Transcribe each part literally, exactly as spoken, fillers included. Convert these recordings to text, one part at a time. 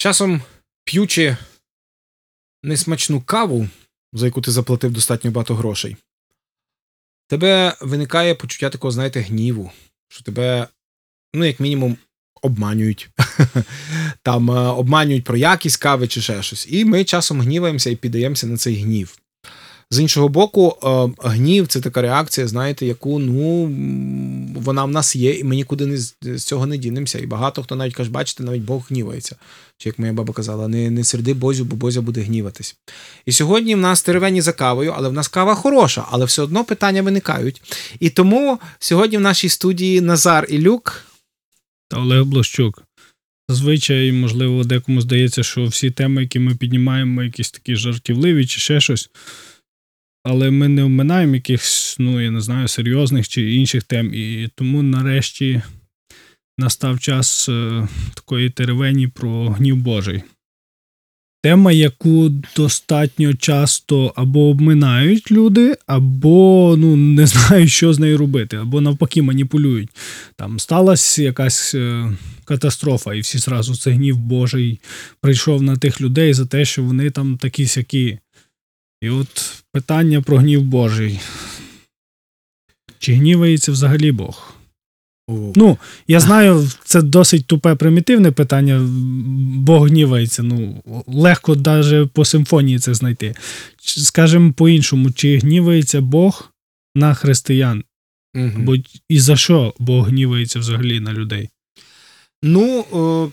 Часом, п'ючи несмачну каву, за яку ти заплатив достатньо багато грошей, тебе виникає почуття такого, знаєте, гніву, що тебе, ну, як мінімум, обманюють. Там обманюють про якість кави чи ще щось. І ми часом гніваємося і піддаємося на цей гнів. З іншого боку, гнів – це така реакція, знаєте, яку, ну, вона в нас є, і ми нікуди не, з цього не дінемося. І багато хто навіть каже, бачите, навіть Бог гнівається. Чи, як моя баба казала, не, не серди Бозю, бо Бозя буде гніватись. І сьогодні в нас теревені за кавою, але в нас кава хороша, але все одно питання виникають. І тому сьогодні в нашій студії Назар Ілюк та Олег Блощук. Зазвичай, можливо, декому здається, що всі теми, які ми піднімаємо, якісь такі жартівливі чи ще щось, але ми не вминаємо якихось, ну, я не знаю, серйозних чи інших тем. І тому нарешті настав час такої теревені про гнів Божий. Тема, яку достатньо часто або обминають люди, або, ну, не знають, що з нею робити, або навпаки маніпулюють. Там сталася якась катастрофа, і всі зразу цей гнів Божий прийшов на тих людей за те, що вони там такі-сякі. І от питання про гнів Божий. Чи гнівається взагалі Бог? О. Ну, я знаю, це досить тупе, примітивне питання. Бог гнівається. Ну, легко навіть по симфонії це знайти. Скажемо по-іншому, чи гнівається Бог на християн? Угу. Бо і за що Бог гнівається взагалі на людей? Ну, о...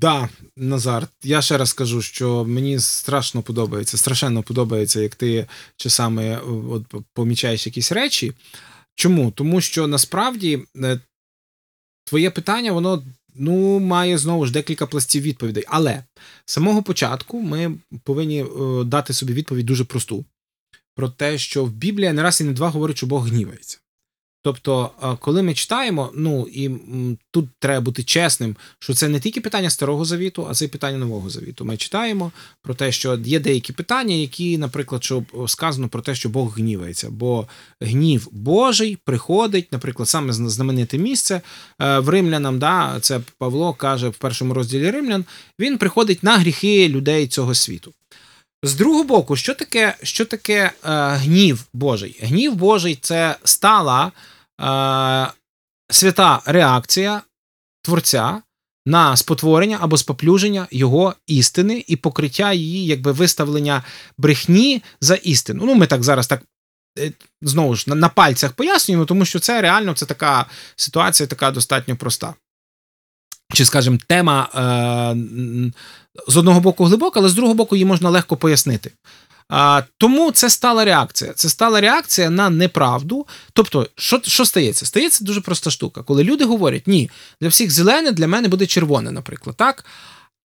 Да, Назар, я ще раз скажу, що мені страшно подобається, страшенно подобається, як ти часами от, помічаєш якісь речі. Чому? Тому що насправді твоє питання, воно, ну, має знову ж декілька пластів відповідей. Але з самого початку ми повинні дати собі відповідь дуже просту. Про те, що в Біблії не раз і не два говорить, що Бог гнівається. Тобто, коли ми читаємо, ну, і тут треба бути чесним, що це не тільки питання Старого Завіту, а це і питання Нового Завіту. Ми читаємо про те, що є деякі питання, які, наприклад, що сказано про те, що Бог гнівається. Бо гнів Божий приходить, наприклад, саме знамените місце в Римлянам, да, це Павло каже в першому розділі Римлян, він приходить на гріхи людей цього світу. З другого боку, що таке, що таке е, гнів Божий? Гнів Божий – це стала е, свята реакція Творця на спотворення або споплюження його істини і покриття її, якби, виставлення брехні за істину. Ну, ми так зараз так, е, знову ж, на, на пальцях пояснюємо, тому що це реально, це така ситуація, така достатньо проста. Чи, скажімо, тема е, з одного боку глибока, але з другого боку її можна легко пояснити. Е, тому це стала реакція. Це стала реакція на неправду. Тобто, що, що стається? Стається дуже проста штука. Коли люди говорять, ні, для всіх зелене, для мене буде червоне, наприклад, так?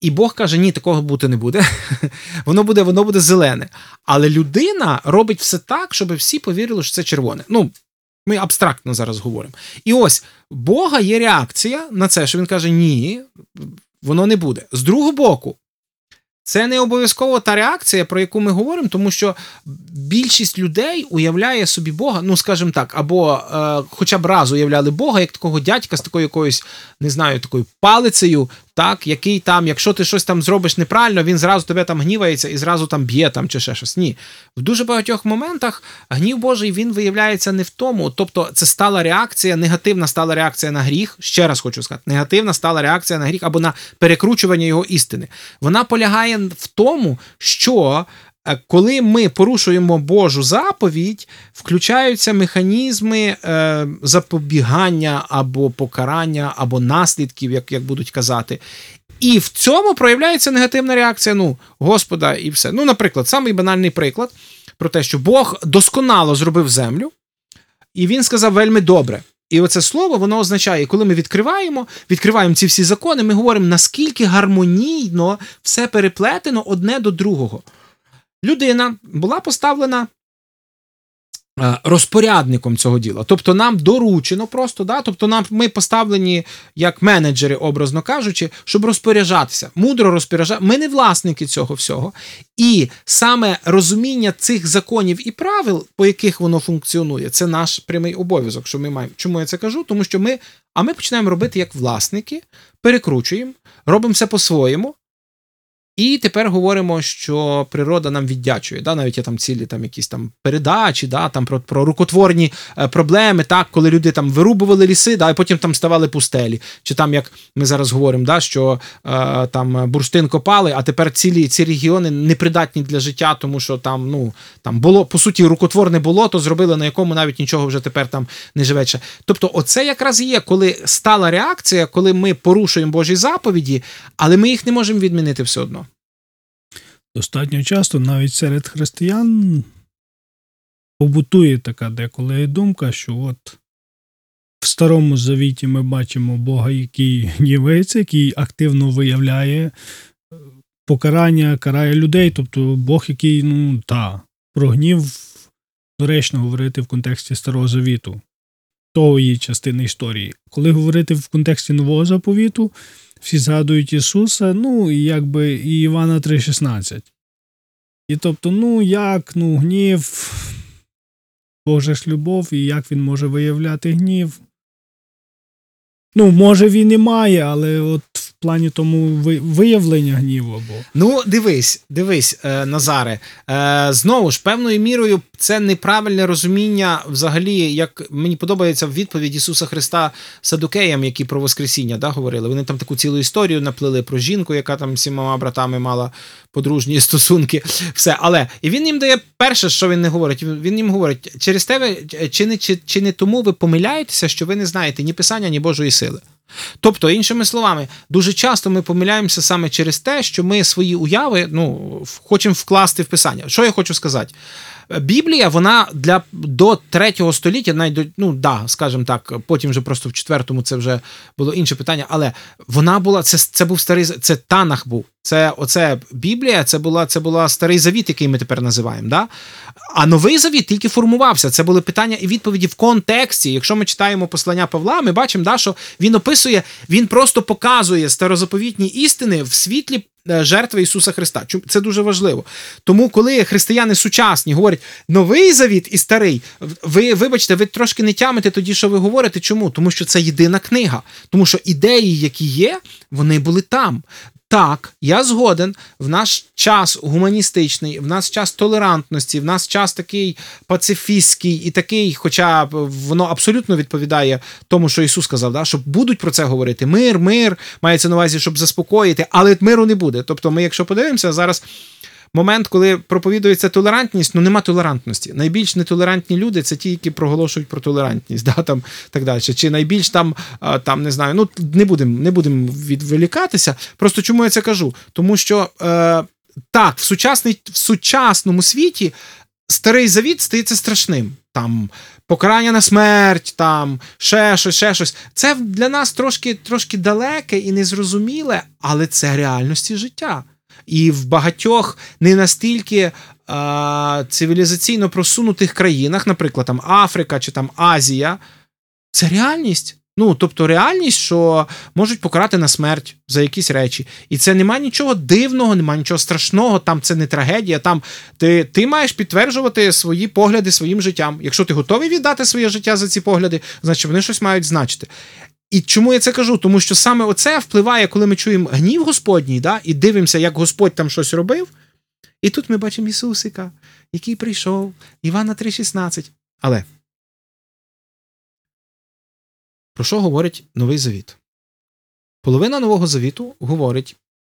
І Бог каже, ні, такого бути не буде. Воно буде, воно буде зелене. Але людина робить все так, щоб всі повірили, що це червоне. Ну, ми абстрактно зараз говоримо. І ось, Бога є реакція на це, що він каже, ні, воно не буде. З другого боку, це не обов'язково та реакція, про яку ми говоримо, тому що більшість людей уявляє собі Бога, ну, скажімо так, або е, хоча б раз уявляли Бога, як такого дядька з такою якоюсь, не знаю, такою палицею, так, який там, якщо ти щось там зробиш неправильно, він зразу тебе там гнівається і зразу там б'є там чи ще щось. Ні. В дуже багатьох моментах гнів Божий, він виявляється не в тому. Тобто це стала реакція, негативна стала реакція на гріх, ще раз хочу сказати, негативна стала реакція на гріх або на перекручування його істини. Вона полягає в тому, що коли ми порушуємо Божу заповідь, включаються механізми е, запобігання або покарання, або наслідків, як, як будуть казати. І в цьому проявляється негативна реакція, ну, Господа і все. Ну, наприклад, самий банальний приклад про те, що Бог досконало зробив землю, і він сказав вельми добре. І оце слово, воно означає, коли ми відкриваємо, відкриваємо ці всі закони, ми говоримо, наскільки гармонійно все переплетено одне до другого. Людина була поставлена розпорядником цього діла. Тобто нам доручено просто, да? Тобто нам, ми поставлені як менеджери, образно кажучи, щоб розпоряджатися, мудро розпоряджатися. Ми не власники цього всього. І саме розуміння цих законів і правил, по яких воно функціонує, це наш прямий обов'язок, що ми маємо. Чому я це кажу? Тому що ми, а ми починаємо робити як власники, перекручуємо, робимо все по-своєму, І тепер говоримо, що природа нам віддячує. Да? Навіть є там цілі там, якісь там передачі, да? Там про, про рукотворні е, проблеми, так? Коли люди там вирубували ліси, да? І потім там ставали пустелі. Чи там, як ми зараз говоримо, да? Що е, там бурштин копали, а тепер цілі ці регіони непридатні для життя, тому що там, ну, там було, по суті, рукотворне болото зробили, на якому навіть нічого вже тепер там не живеться. Тобто оце якраз і є, коли стала реакція, коли ми порушуємо Божі заповіді, але ми їх не можемо відмінити все одно. Достатньо часто навіть серед християн побутує така деколи думка, що от в Старому Завіті ми бачимо Бога, який гнівається, який активно виявляє покарання, карає людей, тобто Бог, який, ну, та, про гнів доречно говорити в контексті Старого Завіту, тої частини історії. Коли говорити в контексті Нового Заповіту, всі згадують Ісуса, ну, і якби і Івана три шістнадцять. І тобто, ну, як, ну, гнів, Божа ж любов, і як він може виявляти гнів? Ну, може він і має, але от в плані тому виявлення гніву або... Ну, дивись, дивись, Назаре, знову ж, певною мірою це неправильне розуміння взагалі, як мені подобається відповідь Ісуса Христа Садукеям, які про Воскресіння, да, говорили. Вони там таку цілу історію наплили про жінку, яка там сімома братами мала подружні стосунки, все. Але, і він їм дає перше, що він не говорить, він їм говорить, через тебе, чи не, чи, чи не тому ви помиляєтеся, що ви не знаєте ні Писання, ні Божої сили. Тобто, іншими словами, дуже часто ми помиляємося саме через те, що ми свої уяви, ну, хочемо вкласти в Писання. Що я хочу сказати? Біблія, вона для, до третього століття, навіть до, ну, да, скажімо так, потім вже просто в четвертому це вже було інше питання, але вона була, це, це був старий, це Танах був, це оце Біблія, це була, це була Старий Завіт, який ми тепер називаємо, да? А Новий Завіт тільки формувався, це були питання і відповіді в контексті. Якщо ми читаємо послання Павла, ми бачимо, да, що він описує, він просто показує старозаповітні істини в світлі жертви Ісуса Христа. Це дуже важливо. Тому, коли християни сучасні говорять Новий Завіт і Старий, ви, вибачте, ви трошки не тямите тоді, що ви говорите. Чому? Тому що це єдина книга. Тому що ідеї, які є, вони були там. Так, я згоден, в наш час гуманістичний, в нас час толерантності, в нас час такий пацифістський і такий, хоча воно абсолютно відповідає тому, що Ісус сказав, да? Що будуть про це говорити. Мир, мир, мається на увазі, щоб заспокоїти, але миру не буде. Тобто ми, якщо подивимося, зараз момент, коли проповідується толерантність, ну нема толерантності. Найбільш нетолерантні люди – це ті, які проголошують про толерантність, да, там, так далі. Чи найбільш там, там не знаю, ну не будемо не будем відволікатися. Просто чому я це кажу? Тому що, е, так, в, сучасний, в сучасному світі Старий Завіт стається страшним. Там покарання на смерть, там ще щось, ще щось. Це для нас трошки, трошки далеке і незрозуміле, але це реальності життя. І в багатьох не настільки е, цивілізаційно просунутих країнах, наприклад, там Африка чи там Азія, це реальність. Ну, тобто реальність, що можуть покарати на смерть за якісь речі. І це нема нічого дивного, нема нічого страшного, там це не трагедія, там ти, ти маєш підтверджувати свої погляди своїм життям. Якщо ти готовий віддати своє життя за ці погляди, значить вони щось мають значити. І чому я це кажу? Тому що саме оце впливає, коли ми чуємо гнів Господній, да, і дивимося, як Господь там щось робив. І тут ми бачимо Ісусика, який прийшов, Івана три шістнадцять. Але про що говорить Новий Завіт? Половина Нового Завіту говорить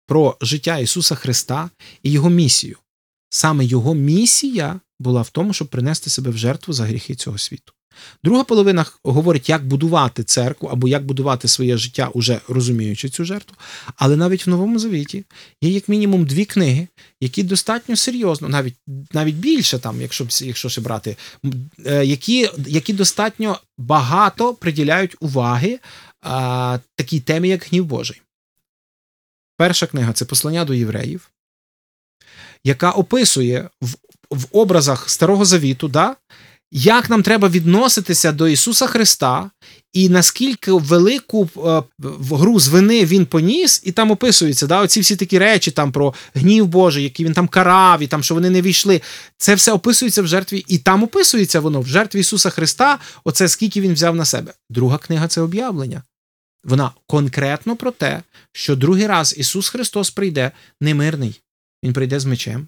про життя Ісуса Христа і Його місію. Саме Його місія була в тому, щоб принести себе в жертву за гріхи цього світу. Друга половина говорить, як будувати церкву, або як будувати своє життя, уже розуміючи цю жертву. Але навіть в Новому Завіті є як мінімум дві книги, які достатньо серйозно, навіть, навіть більше, там, якщо, якщо ще брати, які, які достатньо багато приділяють уваги а, такій темі, як гнів Божий. Перша книга – це «Послання до євреїв», яка описує в, в образах Старого Завіту, да, як нам треба відноситися до Ісуса Христа і наскільки велику е, груз вини Він поніс, і там описується, да, оці всі такі речі там про гнів Божий, який Він там карав, і там, що вони не війшли. Це все описується в жертві, і там описується воно в жертві Ісуса Христа, оце скільки Він взяв на себе. Друга книга – це «Об'явлення». Вона конкретно про те, що другий раз Ісус Христос прийде немирний. Він прийде з мечем,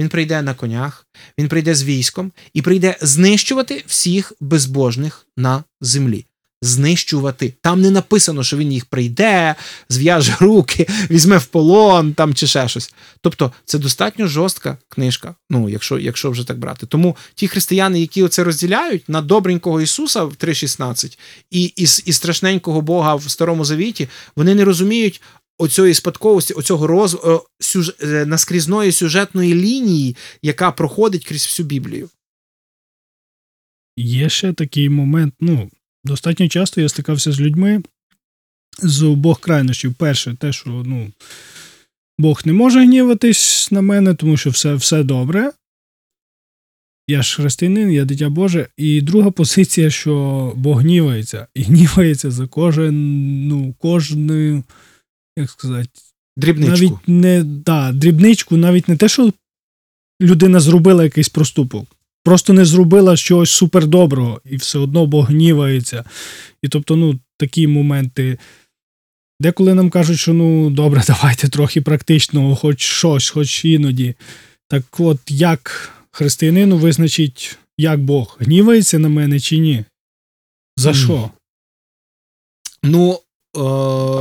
він прийде на конях, він прийде з військом і прийде знищувати всіх безбожних на землі. Знищувати. Там не написано, що він їх прийде, зв'яже руки, візьме в полон там чи ще щось. Тобто це достатньо жорстка книжка, ну, якщо, якщо вже так брати. Тому ті християни, які оце розділяють на добренького Ісуса в три шістнадцять і, і, і страшненького Бога в Старому Завіті, вони не розуміють оцієї спадковості, оцього роз... сюж... наскрізної сюжетної лінії, яка проходить крізь всю Біблію. Є ще такий момент, ну, достатньо часто я стикався з людьми з обох крайнощів. Перше, те, що, ну, Бог не може гніватись на мене, тому що все, все добре. Я ж християнин, я дитя Боже. І друга позиція, що Бог гнівається. І гнівається за кожен, ну, кожну, як сказати... Дрібничку. Навіть не, да, дрібничку, навіть не те, що людина зробила якийсь проступок. Просто не зробила щось супердоброго, і все одно Бог гнівається. І тобто, ну, такі моменти. Деколи нам кажуть, що, ну, добре, давайте трохи практичного, хоч щось, хоч іноді. Так от, як християнину визначить, як Бог гнівається на мене чи ні? За що? Ну...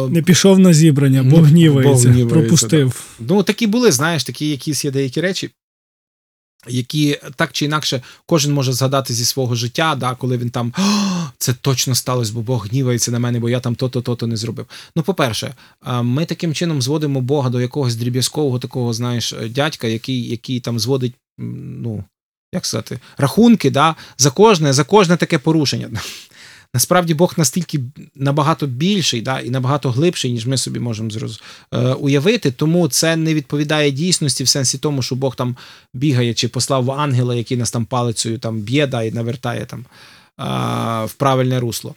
Не пішов на зібрання, Бог гнівається, Бог гнівається пропустив. Да. Ну, такі були, знаєш, такі якісь є деякі речі, які так чи інакше кожен може згадати зі свого життя, да, коли він там, це точно сталося, бо Бог гнівається на мене, бо я там то-то, то-то не зробив. Ну, по-перше, ми таким чином зводимо Бога до якогось дріб'язкового такого, знаєш, дядька, який, який там зводить, ну, як сказати, рахунки, да, за кожне, за кожне таке порушення. Насправді Бог настільки набагато більший, да, і набагато глибший, ніж ми собі можемо зроз... е, уявити, тому це не відповідає дійсності в сенсі тому, що Бог там бігає чи послав ангела, який нас там палицею там б'є, да, і навертає там е, в правильне русло.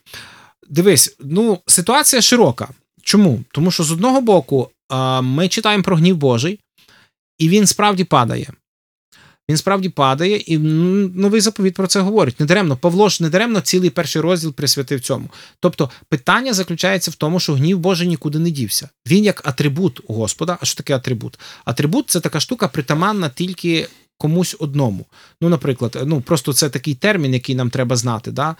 Дивись, ну, ситуація широка. Чому? Тому що з одного боку е, ми читаємо про гнів Божий, і він справді падає. Він справді падає, і новий заповідь про це говорить. Недаремно, Павло ж недаремно цілий перший розділ присвятив цьому. Тобто питання заключається в тому, що гнів Божий нікуди не дівся. Він як атрибут у Господа. А що таке атрибут? Атрибут – це така штука, притаманна тільки комусь одному. Ну, наприклад, ну просто це такий термін, який нам треба знати. Да?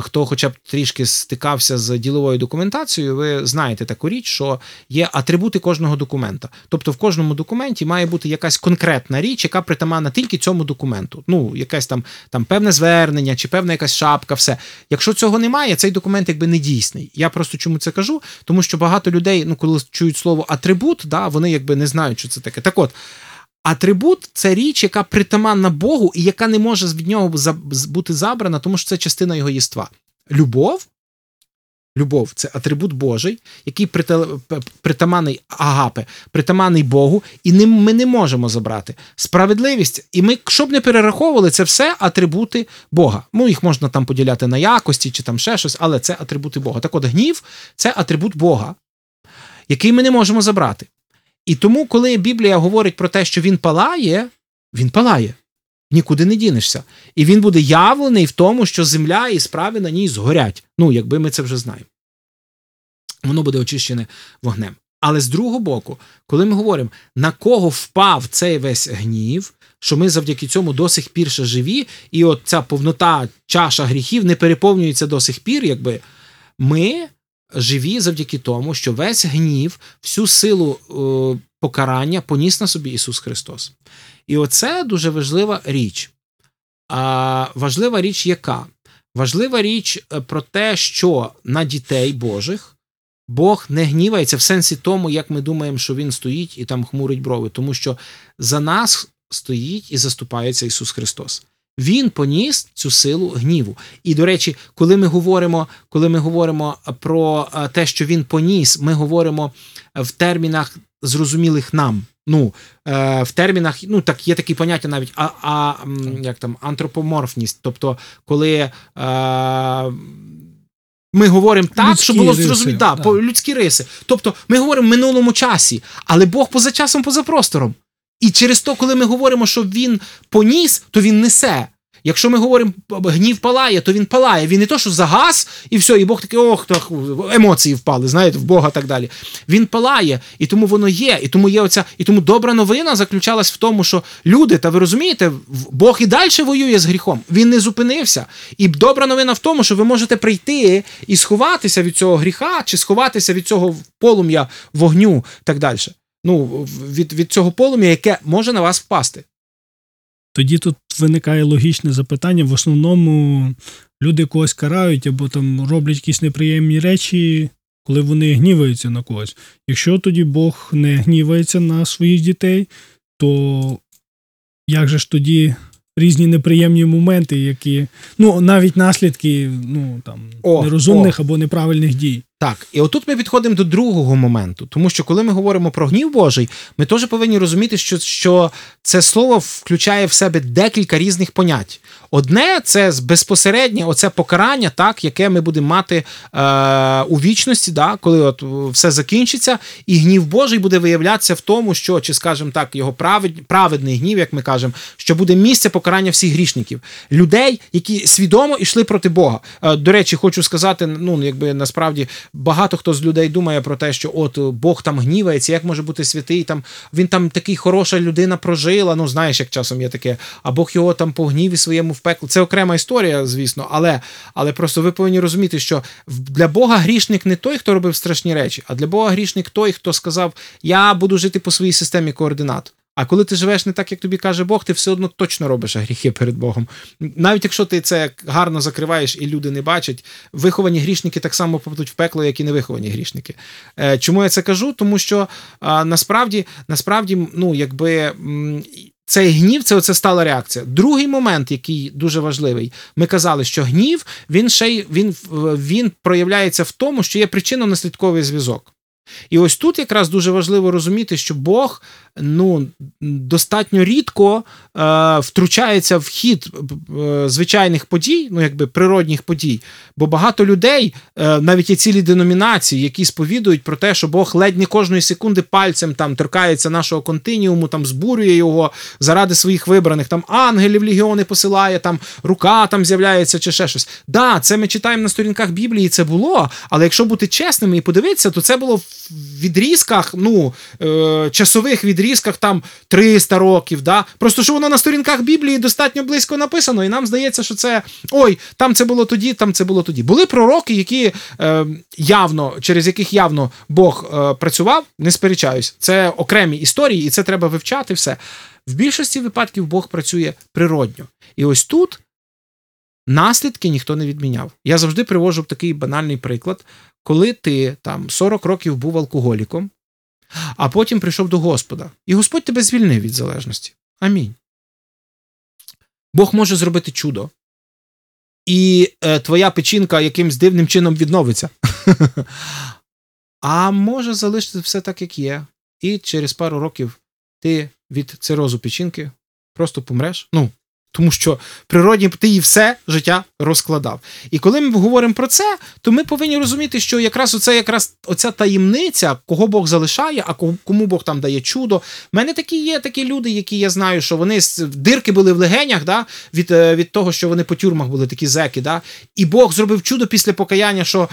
Хто хоча б трішки стикався з діловою документацією, ви знаєте таку річ, що є атрибути кожного документа. Тобто в кожному документі має бути якась конкретна річ, яка притаманна тільки цьому документу. Ну, якесь там, там певне звернення, чи певна якась шапка, все. Якщо цього немає, цей документ якби не дійсний. Я просто чому це кажу? Тому що багато людей, ну, коли чують слово атрибут, да, вони якби не знають, що це таке. Так от, атрибут – це річ, яка притаманна Богу і яка не може від нього бути забрана, тому що це частина його єства. Любов, любов – це атрибут Божий, який притаманний агапе, притаманний Богу, і ми не можемо забрати. Справедливість, і ми, щоб не перераховували, це все атрибути Бога. Ну, їх можна там поділяти на якості чи там ще щось, але це атрибути Бога. Так от, гнів – це атрибут Бога, який ми не можемо забрати. І тому, коли Біблія говорить про те, що він палає, він палає. Нікуди не дінешся. І він буде явлений в тому, що земля і справи на ній згорять. Ну, якби ми це вже знаємо. Воно буде очищене вогнем. Але з другого боку, коли ми говоримо, на кого впав цей весь гнів, що ми завдяки цьому до сих пір ще живі, і от ця повнота, чаша гріхів не переповнюється до сих пір, якби ми... живі завдяки тому, що весь гнів, всю силу е, покарання поніс на собі Ісус Христос. І оце дуже важлива річ. А, важлива річ яка? Важлива річ про те, що на дітей Божих Бог не гнівається в сенсі тому, як ми думаємо, що Він стоїть і там хмурить брови. Тому що за нас стоїть і заступається Ісус Христос. Він поніс цю силу гніву. І, до речі, коли ми говоримо, коли ми говоримо про те, що він поніс, ми говоримо в термінах, зрозумілих нам. Ну, в термінах, ну, так, є такі поняття навіть, а, а, як там, антропоморфність. Тобто, коли а, ми говоримо так, людські щоб було зрозуміло, да, да. Людські риси. Тобто, ми говоримо в минулому часі, але Бог поза часом, поза простором. І через то, коли ми говоримо, що він поніс, то він несе. Якщо ми говоримо, гнів палає, то він палає. Він не то, що загас, і все, і Бог такий, ох, так, емоції впали, знаєте, в Бога так далі. Він палає, і тому воно є, і тому є оця, і тому добра новина заключалась в тому, що люди, та ви розумієте, Бог і далі воює з гріхом, він не зупинився. І добра новина в тому, що ви можете прийти і сховатися від цього гріха, чи сховатися від цього полум'я, вогню, так далі. Ну, від, від цього полум'я, яке може на вас впасти. Тоді тут виникає логічне запитання. В основному люди когось карають або там роблять якісь неприємні речі, коли вони гніваються на когось. Якщо тоді Бог не гнівається на своїх дітей, то як же ж тоді різні неприємні моменти, які, ну, навіть наслідки, ну, там, о, нерозумних о. або неправильних дій. Так, і отут ми підходимо до другого моменту, тому що коли ми говоримо про гнів Божий, ми теж повинні розуміти, що, що це слово включає в себе декілька різних понять. Одне – це безпосереднє оце покарання, так, яке ми будемо мати е, у вічності, да, коли от все закінчиться, і гнів Божий буде виявлятися в тому, що, чи, скажімо так, його правед, праведний гнів, як ми кажемо, що буде місце покарання всіх грішників. Людей, які свідомо йшли проти Бога. Е, до речі, хочу сказати, ну, якби насправді... Багато хто з людей думає про те, що от Бог там гнівається, як може бути святий, там він там такий хороша людина прожила, ну знаєш, як часом є таке, а Бог його там по гніві своєму в пекло. Це окрема історія, звісно, але, але просто ви повинні розуміти, що для Бога грішник не той, хто робив страшні речі, а для Бога грішник той, хто сказав, я буду жити по своїй системі координат. А коли ти живеш не так, як тобі каже Бог, ти все одно точно робиш гріхи перед Богом. Навіть якщо ти це гарно закриваєш і люди не бачать, виховані грішники так само попадуть в пекло, як і невиховані грішники. Чому я це кажу? Тому що насправді, насправді, ну, якби... Цей гнів, це оце стала реакція. Другий момент, який дуже важливий, ми казали, що гнів, він ще й, він, він проявляється в тому, що є причинно-наслідковий зв'язок. І ось тут якраз дуже важливо розуміти, що Бог, ну, достатньо рідко е, втручається в хід е, звичайних подій, ну, якби природних подій, бо багато людей, е, навіть є цілі деномінації, які сповідують про те, що Бог ледь не кожної секунди пальцем там торкається нашого континіуму, там збурює його заради своїх вибраних, там ангелів легіони посилає, там рука там з'являється чи ще щось. Да, це ми читаємо на сторінках Біблії, це було, але якщо бути чесними і подивитися, то це було в відрізках, ну, е, часових відрізках, різках там триста років, да? Просто що воно на сторінках Біблії достатньо близько написано, і нам здається, що це ой, там це було тоді, там це було тоді. Були пророки, які е, явно, через яких явно Бог е, працював, не сперечаюсь, це окремі історії, і це треба вивчати все. В більшості випадків Бог працює природньо. І ось тут наслідки ніхто не відміняв. Я завжди привожу такий банальний приклад, коли ти там сорок років був алкоголіком, а потім прийшов до Господа. І Господь тебе звільнив від залежності. Амінь. Бог може зробити чудо. І е, твоя печінка якимсь дивним чином відновиться. А може залишити все так, як є. І через пару років ти від цирозу печінки просто помреш. Ну, тому що природні ти її все життя розкладав. І коли ми говоримо про це, то ми повинні розуміти, що якраз оце, якраз оця таємниця, кого Бог залишає, а кому Бог там дає чудо. В мене такі є такі люди, які я знаю, що вони дирки були в легенях, да, від, від того, що вони по тюрмах були такі зеки. Да, і Бог зробив чудо після покаяння, що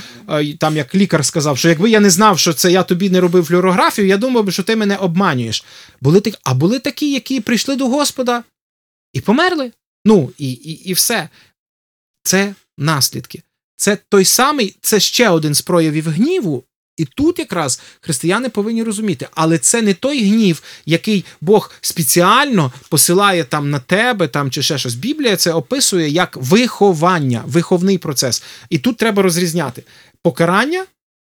там як лікар сказав, що якби я не знав, що це я тобі не робив флюорографію, я думав би, що ти мене обманюєш. Були такі, а були такі, які прийшли до Господа і померли. Ну, і, і, і все. Це наслідки. Це той самий, це ще один з проявів гніву, і тут якраз християни повинні розуміти, але це не той гнів, який Бог спеціально посилає там на тебе, там чи ще щось. Біблія це описує як виховання, виховний процес. І тут треба розрізняти покарання,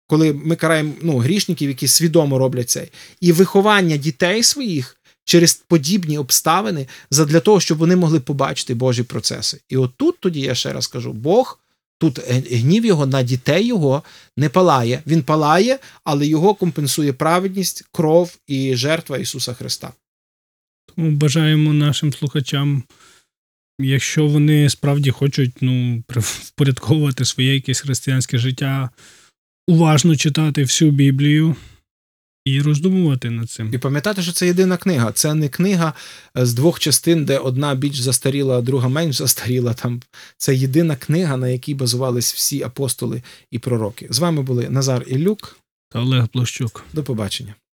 коли ми караємо, ну, грішників, які свідомо роблять це, і виховання дітей своїх через подібні обставини, задля того, щоб вони могли побачити Божі процеси. І отут тоді, я ще раз кажу, Бог, тут гнів його на дітей його не палає. Він палає, але його компенсує праведність, кров і жертва Ісуса Христа. Тому бажаємо нашим слухачам, якщо вони справді хочуть, ну, впорядковувати своє якесь християнське життя, уважно читати всю Біблію, і роздумувати над цим. І пам'ятати, що це єдина книга. Це не книга з двох частин, де одна більш застаріла, а друга менш застаріла. Там це єдина книга, на якій базувались всі апостоли і пророки. З вами були Назар Ілюк та Олег Блощук. До побачення.